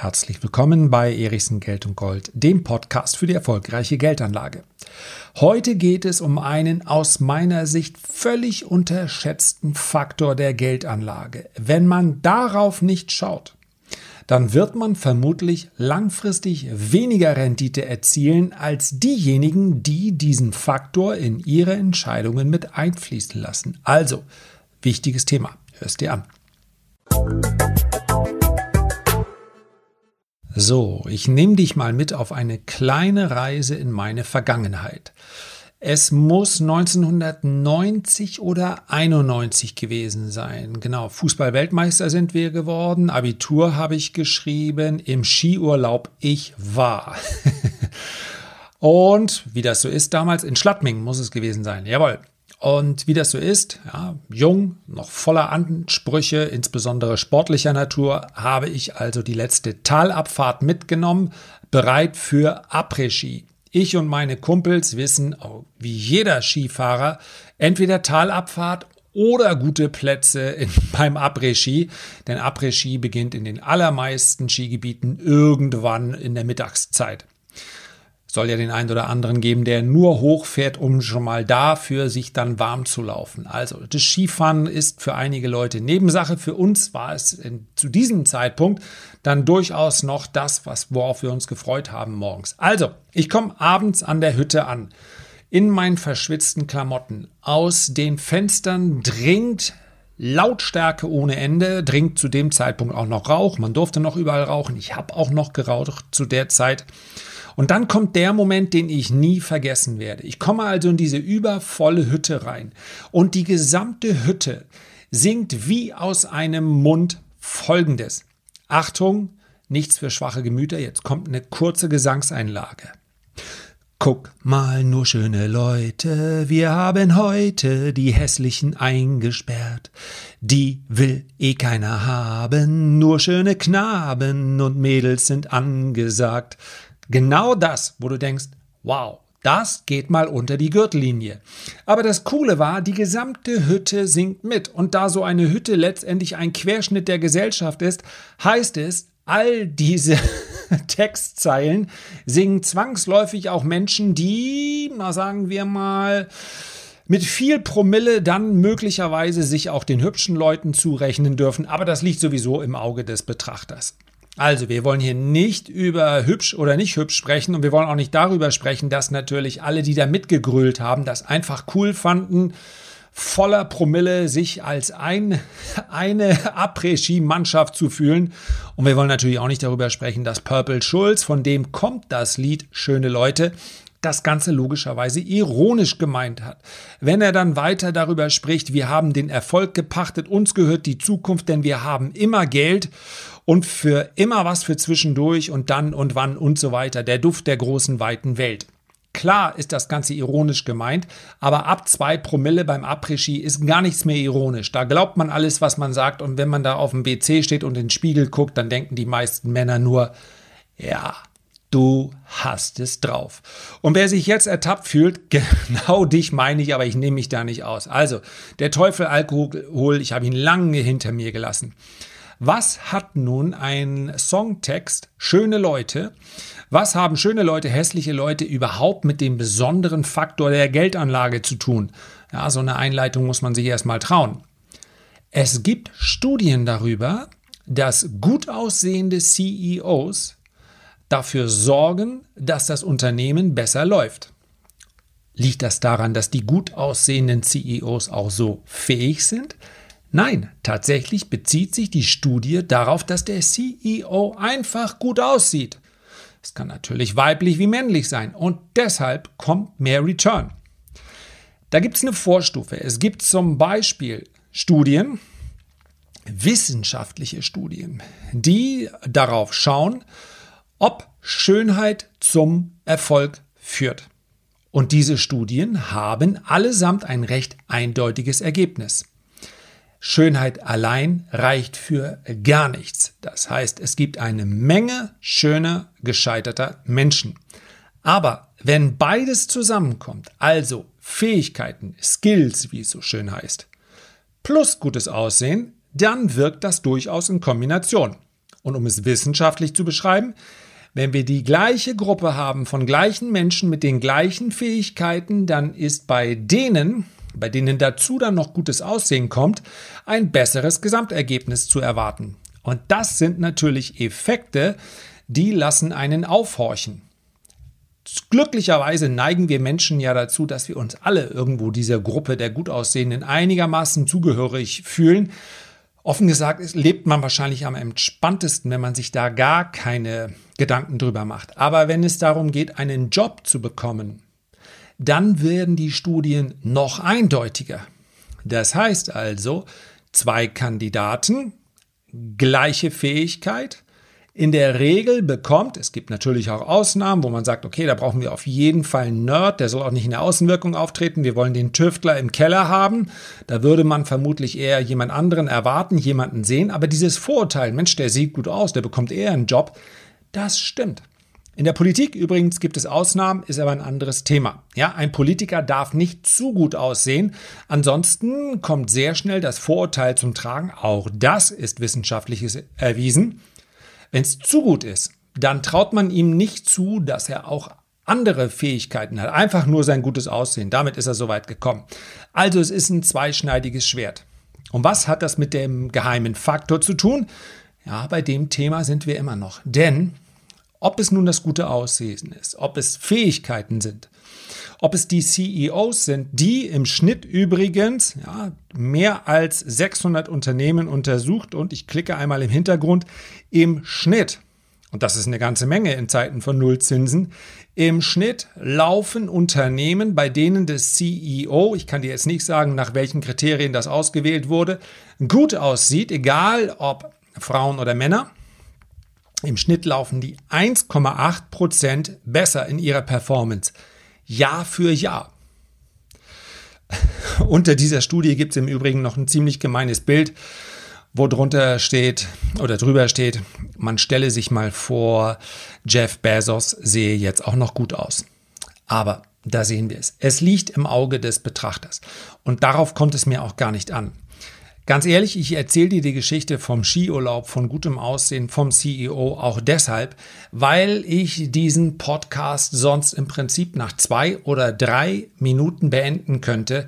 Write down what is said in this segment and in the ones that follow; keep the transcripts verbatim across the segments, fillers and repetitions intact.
Herzlich willkommen bei Erichsen Geld und Gold, dem Podcast für die erfolgreiche Geldanlage. Heute geht es um einen aus meiner Sicht völlig unterschätzten Faktor der Geldanlage. Wenn man darauf nicht schaut, dann wird man vermutlich langfristig weniger Rendite erzielen als diejenigen, die diesen Faktor in ihre Entscheidungen mit einfließen lassen. Also, wichtiges Thema. Hörst dir an. So, ich nehme dich mal mit auf eine kleine Reise in meine Vergangenheit. Es muss neunzehnhundertneunzig oder einundneunzig gewesen sein. Genau, Fußball-Weltmeister sind wir geworden, Abitur habe ich geschrieben, im Skiurlaub ich war. Und wie das so ist, damals in Schladming muss es gewesen sein, jawohl. Und wie das so ist, ja, jung, noch voller Ansprüche, insbesondere sportlicher Natur, habe ich also die letzte Talabfahrt mitgenommen, bereit für Après-Ski. Ich und meine Kumpels wissen, wie jeder Skifahrer, entweder Talabfahrt oder gute Plätze in, beim Après-Ski. Denn Après-Ski beginnt in den allermeisten Skigebieten irgendwann in der Mittagszeit. Soll ja den einen oder anderen geben, der nur hochfährt, um schon mal dafür sich dann warm zu laufen. Also das Skifahren ist für einige Leute Nebensache. Für uns war es in, zu diesem Zeitpunkt dann durchaus noch das, was, worauf wir uns gefreut haben morgens. Also, ich komme abends an der Hütte an, in meinen verschwitzten Klamotten. Aus den Fenstern dringt Lautstärke ohne Ende, dringt zu dem Zeitpunkt auch noch Rauch. Man durfte noch überall rauchen. Ich habe auch noch geraucht zu der Zeit. Und dann kommt der Moment, den ich nie vergessen werde. Ich komme also in diese übervolle Hütte rein und die gesamte Hütte singt wie aus einem Mund Folgendes. Achtung, nichts für schwache Gemüter, jetzt kommt eine kurze Gesangseinlage. Guck mal nur, schöne Leute, wir haben heute die Hässlichen eingesperrt. Die will eh keiner haben, nur schöne Knaben und Mädels sind angesagt. Genau das, wo du denkst, wow, das geht mal unter die Gürtellinie. Aber das Coole war, die gesamte Hütte singt mit. Und da so eine Hütte letztendlich ein Querschnitt der Gesellschaft ist, heißt es, all diese Textzeilen singen zwangsläufig auch Menschen, die, na sagen wir mal, mit viel Promille dann möglicherweise sich auch den hübschen Leuten zurechnen dürfen. Aber das liegt sowieso im Auge des Betrachters. Also, wir wollen hier nicht über hübsch oder nicht hübsch sprechen und wir wollen auch nicht darüber sprechen, dass natürlich alle, die da mitgegrölt haben, das einfach cool fanden, voller Promille sich als ein, eine Après-Ski-Mannschaft zu fühlen. Und wir wollen natürlich auch nicht darüber sprechen, dass Purple Schulz, von dem kommt das Lied Schöne Leute, das Ganze logischerweise ironisch gemeint hat. Wenn er dann weiter darüber spricht, wir haben den Erfolg gepachtet, uns gehört die Zukunft, denn wir haben immer Geld und für immer was für zwischendurch und dann und wann und so weiter, der Duft der großen weiten Welt. Klar ist das Ganze ironisch gemeint, aber ab zwei Promille beim Après-Ski ist gar nichts mehr ironisch. Da glaubt man alles, was man sagt und wenn man da auf dem W C steht und in den Spiegel guckt, dann denken die meisten Männer nur, ja, du hast es drauf. Und wer sich jetzt ertappt fühlt, genau dich meine ich, aber ich nehme mich da nicht aus. Also, der Teufel Alkohol, ich habe ihn lange hinter mir gelassen. Was hat nun ein Songtext Schöne Leute? Was haben schöne Leute, hässliche Leute überhaupt mit dem besonderen Faktor der Geldanlage zu tun? Ja, so eine Einleitung muss man sich erstmal trauen. Es gibt Studien darüber, dass gut aussehende C E Os dafür sorgen, dass das Unternehmen besser läuft. Liegt das daran, dass die gut aussehenden C E Os auch so fähig sind? Nein, tatsächlich bezieht sich die Studie darauf, dass der C E O einfach gut aussieht. Es kann natürlich weiblich wie männlich sein und deshalb kommt mehr Return. Da gibt es eine Vorstufe. Es gibt zum Beispiel Studien, wissenschaftliche Studien, die darauf schauen, ob Schönheit zum Erfolg führt. Und diese Studien haben allesamt ein recht eindeutiges Ergebnis. Schönheit allein reicht für gar nichts. Das heißt, es gibt eine Menge schöner, gescheiterter Menschen. Aber wenn beides zusammenkommt, also Fähigkeiten, Skills, wie es so schön heißt, plus gutes Aussehen, dann wirkt das durchaus in Kombination. Und um es wissenschaftlich zu beschreiben, wenn wir die gleiche Gruppe haben von gleichen Menschen mit den gleichen Fähigkeiten, dann ist bei denen, bei denen dazu dann noch gutes Aussehen kommt, ein besseres Gesamtergebnis zu erwarten. Und das sind natürlich Effekte, die lassen einen aufhorchen. Glücklicherweise neigen wir Menschen ja dazu, dass wir uns alle irgendwo dieser Gruppe der Gutaussehenden einigermaßen zugehörig fühlen. Offen gesagt, lebt man wahrscheinlich am entspanntesten, wenn man sich da gar keine Gedanken drüber macht. Aber wenn es darum geht, einen Job zu bekommen, dann werden die Studien noch eindeutiger. Das heißt also, zwei Kandidaten, gleiche Fähigkeit. In der Regel bekommt, es gibt natürlich auch Ausnahmen, wo man sagt, okay, da brauchen wir auf jeden Fall einen Nerd, der soll auch nicht in der Außenwirkung auftreten, wir wollen den Tüftler im Keller haben, da würde man vermutlich eher jemand anderen erwarten, jemanden sehen, aber dieses Vorurteil, Mensch, der sieht gut aus, der bekommt eher einen Job, das stimmt. In der Politik übrigens gibt es Ausnahmen, ist aber ein anderes Thema. Ja, ein Politiker darf nicht zu gut aussehen, ansonsten kommt sehr schnell das Vorurteil zum Tragen, auch das ist wissenschaftlich erwiesen. Wenn es zu gut ist, dann traut man ihm nicht zu, dass er auch andere Fähigkeiten hat. Einfach nur sein gutes Aussehen. Damit ist er so weit gekommen. Also es ist ein zweischneidiges Schwert. Und was hat das mit dem geheimen Faktor zu tun? Ja, bei dem Thema sind wir immer noch. Denn ob es nun das gute Aussehen ist, ob es Fähigkeiten sind, ob es die C E Os sind, die im Schnitt übrigens ja, mehr als sechshundert Unternehmen untersucht und ich klicke einmal im Hintergrund, im Schnitt, und das ist eine ganze Menge in Zeiten von Nullzinsen, im Schnitt laufen Unternehmen, bei denen das C E O, ich kann dir jetzt nicht sagen, nach welchen Kriterien das ausgewählt wurde, gut aussieht, egal ob Frauen oder Männer. Im Schnitt laufen die eins Komma acht Prozent besser in ihrer Performance. Jahr für Jahr. Unter dieser Studie gibt es im Übrigen noch ein ziemlich gemeines Bild, wo drunter steht oder drüber steht, man stelle sich mal vor, Jeff Bezos sehe jetzt auch noch gut aus. Aber da sehen wir es. Es liegt im Auge des Betrachters. Und darauf kommt es mir auch gar nicht an. Ganz ehrlich, ich erzähle dir die Geschichte vom Skiurlaub, von gutem Aussehen, vom C E O auch deshalb, weil ich diesen Podcast sonst im Prinzip nach zwei oder drei Minuten beenden könnte.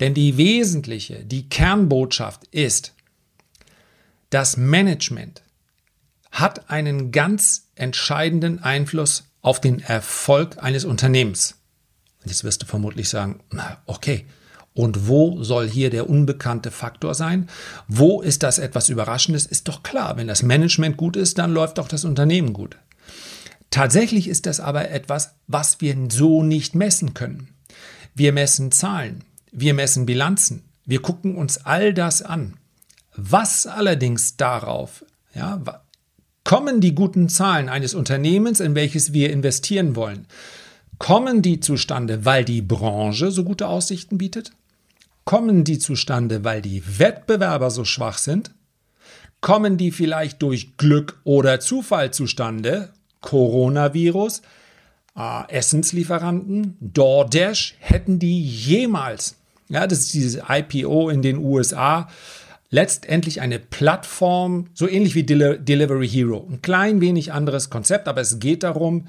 Denn die wesentliche, die Kernbotschaft ist, das Management hat einen ganz entscheidenden Einfluss auf den Erfolg eines Unternehmens. Und jetzt wirst du vermutlich sagen, na, okay. Und wo soll hier der unbekannte Faktor sein? Wo ist das etwas Überraschendes? Ist doch klar, wenn das Management gut ist, dann läuft auch das Unternehmen gut. Tatsächlich ist das aber etwas, was wir so nicht messen können. Wir messen Zahlen, wir messen Bilanzen, wir gucken uns all das an. Was allerdings darauf, ja, kommen die guten Zahlen eines Unternehmens, in welches wir investieren wollen? Kommen die zustande, weil die Branche so gute Aussichten bietet? Kommen die zustande, weil die Wettbewerber so schwach sind? Kommen die vielleicht durch Glück oder Zufall zustande? Coronavirus, äh, Essenslieferanten, DoorDash, hätten die jemals, ja, das ist dieses I P O in den U S A, letztendlich eine Plattform, so ähnlich wie Del- Delivery Hero. Ein klein wenig anderes Konzept, aber es geht darum,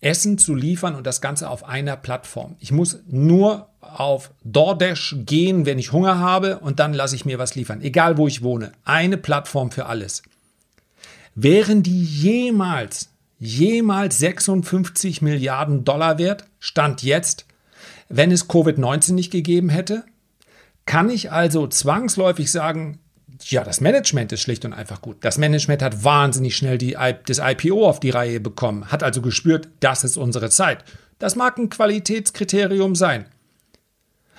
Essen zu liefern und das Ganze auf einer Plattform. Ich muss nur auf DoorDash gehen, wenn ich Hunger habe und dann lasse ich mir was liefern. Egal, wo ich wohne. Eine Plattform für alles. Wären die jemals, jemals sechsundfünfzig Milliarden Dollar wert, Stand jetzt, wenn es Covid neunzehn nicht gegeben hätte? Kann ich also zwangsläufig sagen, ja, das Management ist schlicht und einfach gut. Das Management hat wahnsinnig schnell die, das I P O auf die Reihe bekommen, hat also gespürt, das ist unsere Zeit. Das mag ein Qualitätskriterium sein.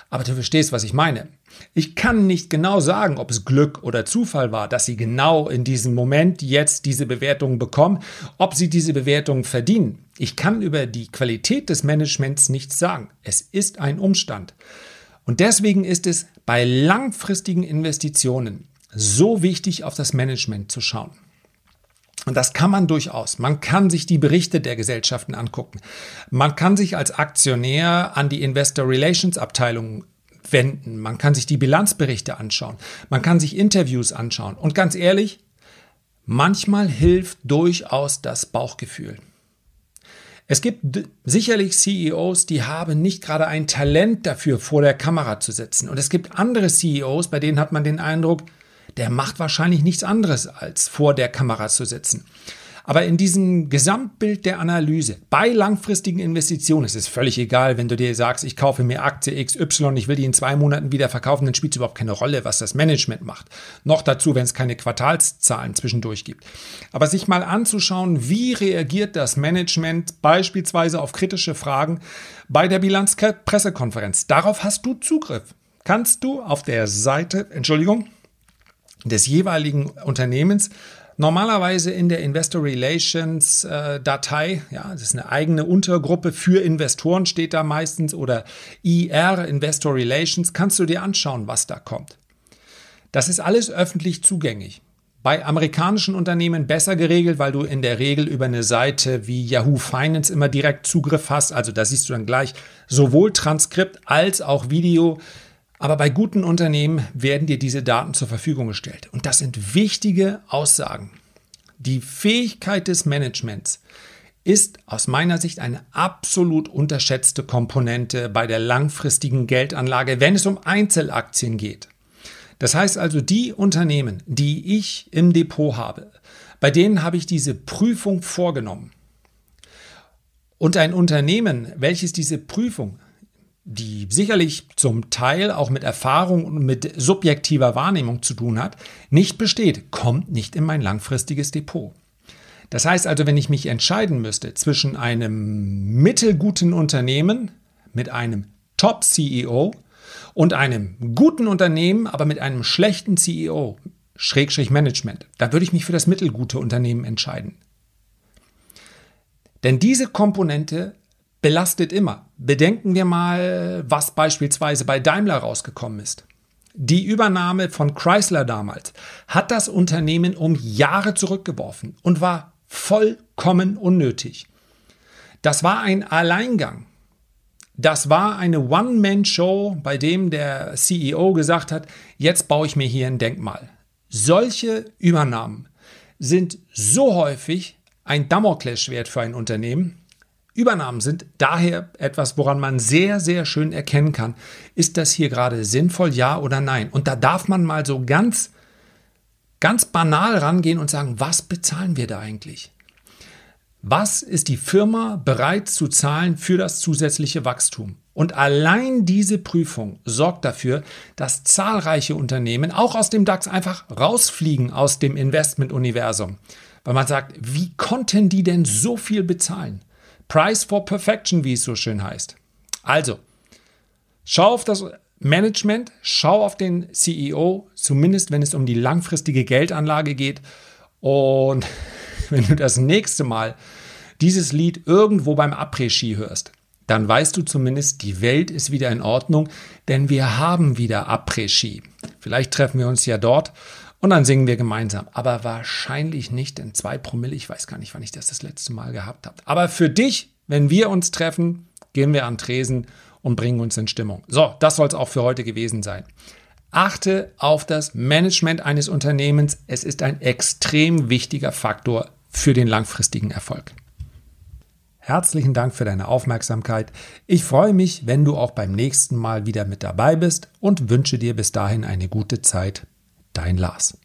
Aber du verstehst, was ich meine. Ich kann nicht genau sagen, ob es Glück oder Zufall war, dass sie genau in diesem Moment jetzt diese Bewertung bekommen, ob sie diese Bewertung verdienen. Ich kann über die Qualität des Managements nichts sagen. Es ist ein Umstand. Und deswegen ist es bei langfristigen Investitionen so wichtig, auf das Management zu schauen. Und das kann man durchaus. Man kann sich die Berichte der Gesellschaften angucken. Man kann sich als Aktionär an die Investor Relations Abteilung wenden. Man kann sich die Bilanzberichte anschauen. Man kann sich Interviews anschauen. Und ganz ehrlich, Manchmal hilft durchaus das Bauchgefühl. Es gibt sicherlich C E Os, die haben nicht gerade ein Talent dafür, vor der Kamera zu sitzen. Und es gibt andere C E Os, bei denen hat man den Eindruck, der macht wahrscheinlich nichts anderes, als vor der Kamera zu sitzen. Aber in diesem Gesamtbild der Analyse, bei langfristigen Investitionen, es ist völlig egal, wenn du dir sagst, ich kaufe mir Aktie X Y, ich will die in zwei Monaten wieder verkaufen, dann spielt es überhaupt keine Rolle, was das Management macht. Noch dazu, wenn es keine Quartalszahlen zwischendurch gibt. Aber sich mal anzuschauen, wie reagiert das Management beispielsweise auf kritische Fragen bei der Bilanzpressekonferenz. Darauf hast du Zugriff. Kannst du auf der Seite, Entschuldigung, des jeweiligen Unternehmens normalerweise in der Investor Relations äh, Datei, ja, das ist eine eigene Untergruppe für Investoren, steht da meistens, oder I R, Investor Relations, kannst du dir anschauen, was da kommt. Das ist alles öffentlich zugänglich. Bei amerikanischen Unternehmen besser geregelt, weil du in der Regel über eine Seite wie Yahoo Finance immer direkt Zugriff hast. Also da siehst du dann gleich sowohl Transkript als auch Video. Aber bei guten Unternehmen werden dir diese Daten zur Verfügung gestellt. Und das sind wichtige Aussagen. Die Fähigkeit des Managements ist aus meiner Sicht eine absolut unterschätzte Komponente bei der langfristigen Geldanlage, wenn es um Einzelaktien geht. Das heißt also, die Unternehmen, die ich im Depot habe, bei denen habe ich diese Prüfung vorgenommen. Und ein Unternehmen, welches diese Prüfung die sicherlich zum Teil auch mit Erfahrung und mit subjektiver Wahrnehmung zu tun hat, nicht besteht, kommt nicht in mein langfristiges Depot. Das heißt also, wenn ich mich entscheiden müsste zwischen einem mittelguten Unternehmen mit einem Top-C E O und einem guten Unternehmen, aber mit einem schlechten C E O, Schrägstrich Management, da würde ich mich für das mittelgute Unternehmen entscheiden. Denn diese Komponente belastet immer. Bedenken wir mal, was beispielsweise bei Daimler rausgekommen ist. Die Übernahme von Chrysler damals hat das Unternehmen um Jahre zurückgeworfen und war vollkommen unnötig. Das war ein Alleingang. Das war eine One-Man-Show, bei dem der C E O gesagt hat, jetzt baue ich mir hier ein Denkmal. Solche Übernahmen sind so häufig ein Damoklesschwert für ein Unternehmen. Übernahmen sind daher etwas, woran man sehr, sehr schön erkennen kann, ist das hier gerade sinnvoll, ja oder nein? Und da darf man mal so ganz, ganz banal rangehen und sagen, was bezahlen wir da eigentlich? Was ist die Firma bereit zu zahlen für das zusätzliche Wachstum? Und allein diese Prüfung sorgt dafür, dass zahlreiche Unternehmen auch aus dem DAX einfach rausfliegen aus dem Investmentuniversum, weil man sagt, wie konnten die denn so viel bezahlen? Price for Perfection, wie es so schön heißt. Also, schau auf das Management, schau auf den C E O, zumindest wenn es um die langfristige Geldanlage geht. Und wenn du das nächste Mal dieses Lied irgendwo beim Après-Ski hörst, dann weißt du zumindest, die Welt ist wieder in Ordnung, denn wir haben wieder Après-Ski. Vielleicht treffen wir uns ja dort und dann singen wir gemeinsam. Aber wahrscheinlich nicht in zwei Promille. Ich weiß gar nicht, wann ich das das letzte Mal gehabt habe. Aber für dich, wenn wir uns treffen, gehen wir an Tresen und bringen uns in Stimmung. So, das soll es auch für heute gewesen sein. Achte auf das Management eines Unternehmens. Es ist ein extrem wichtiger Faktor für den langfristigen Erfolg. Herzlichen Dank für deine Aufmerksamkeit. Ich freue mich, wenn du auch beim nächsten Mal wieder mit dabei bist und wünsche dir bis dahin eine gute Zeit. Dein Lars.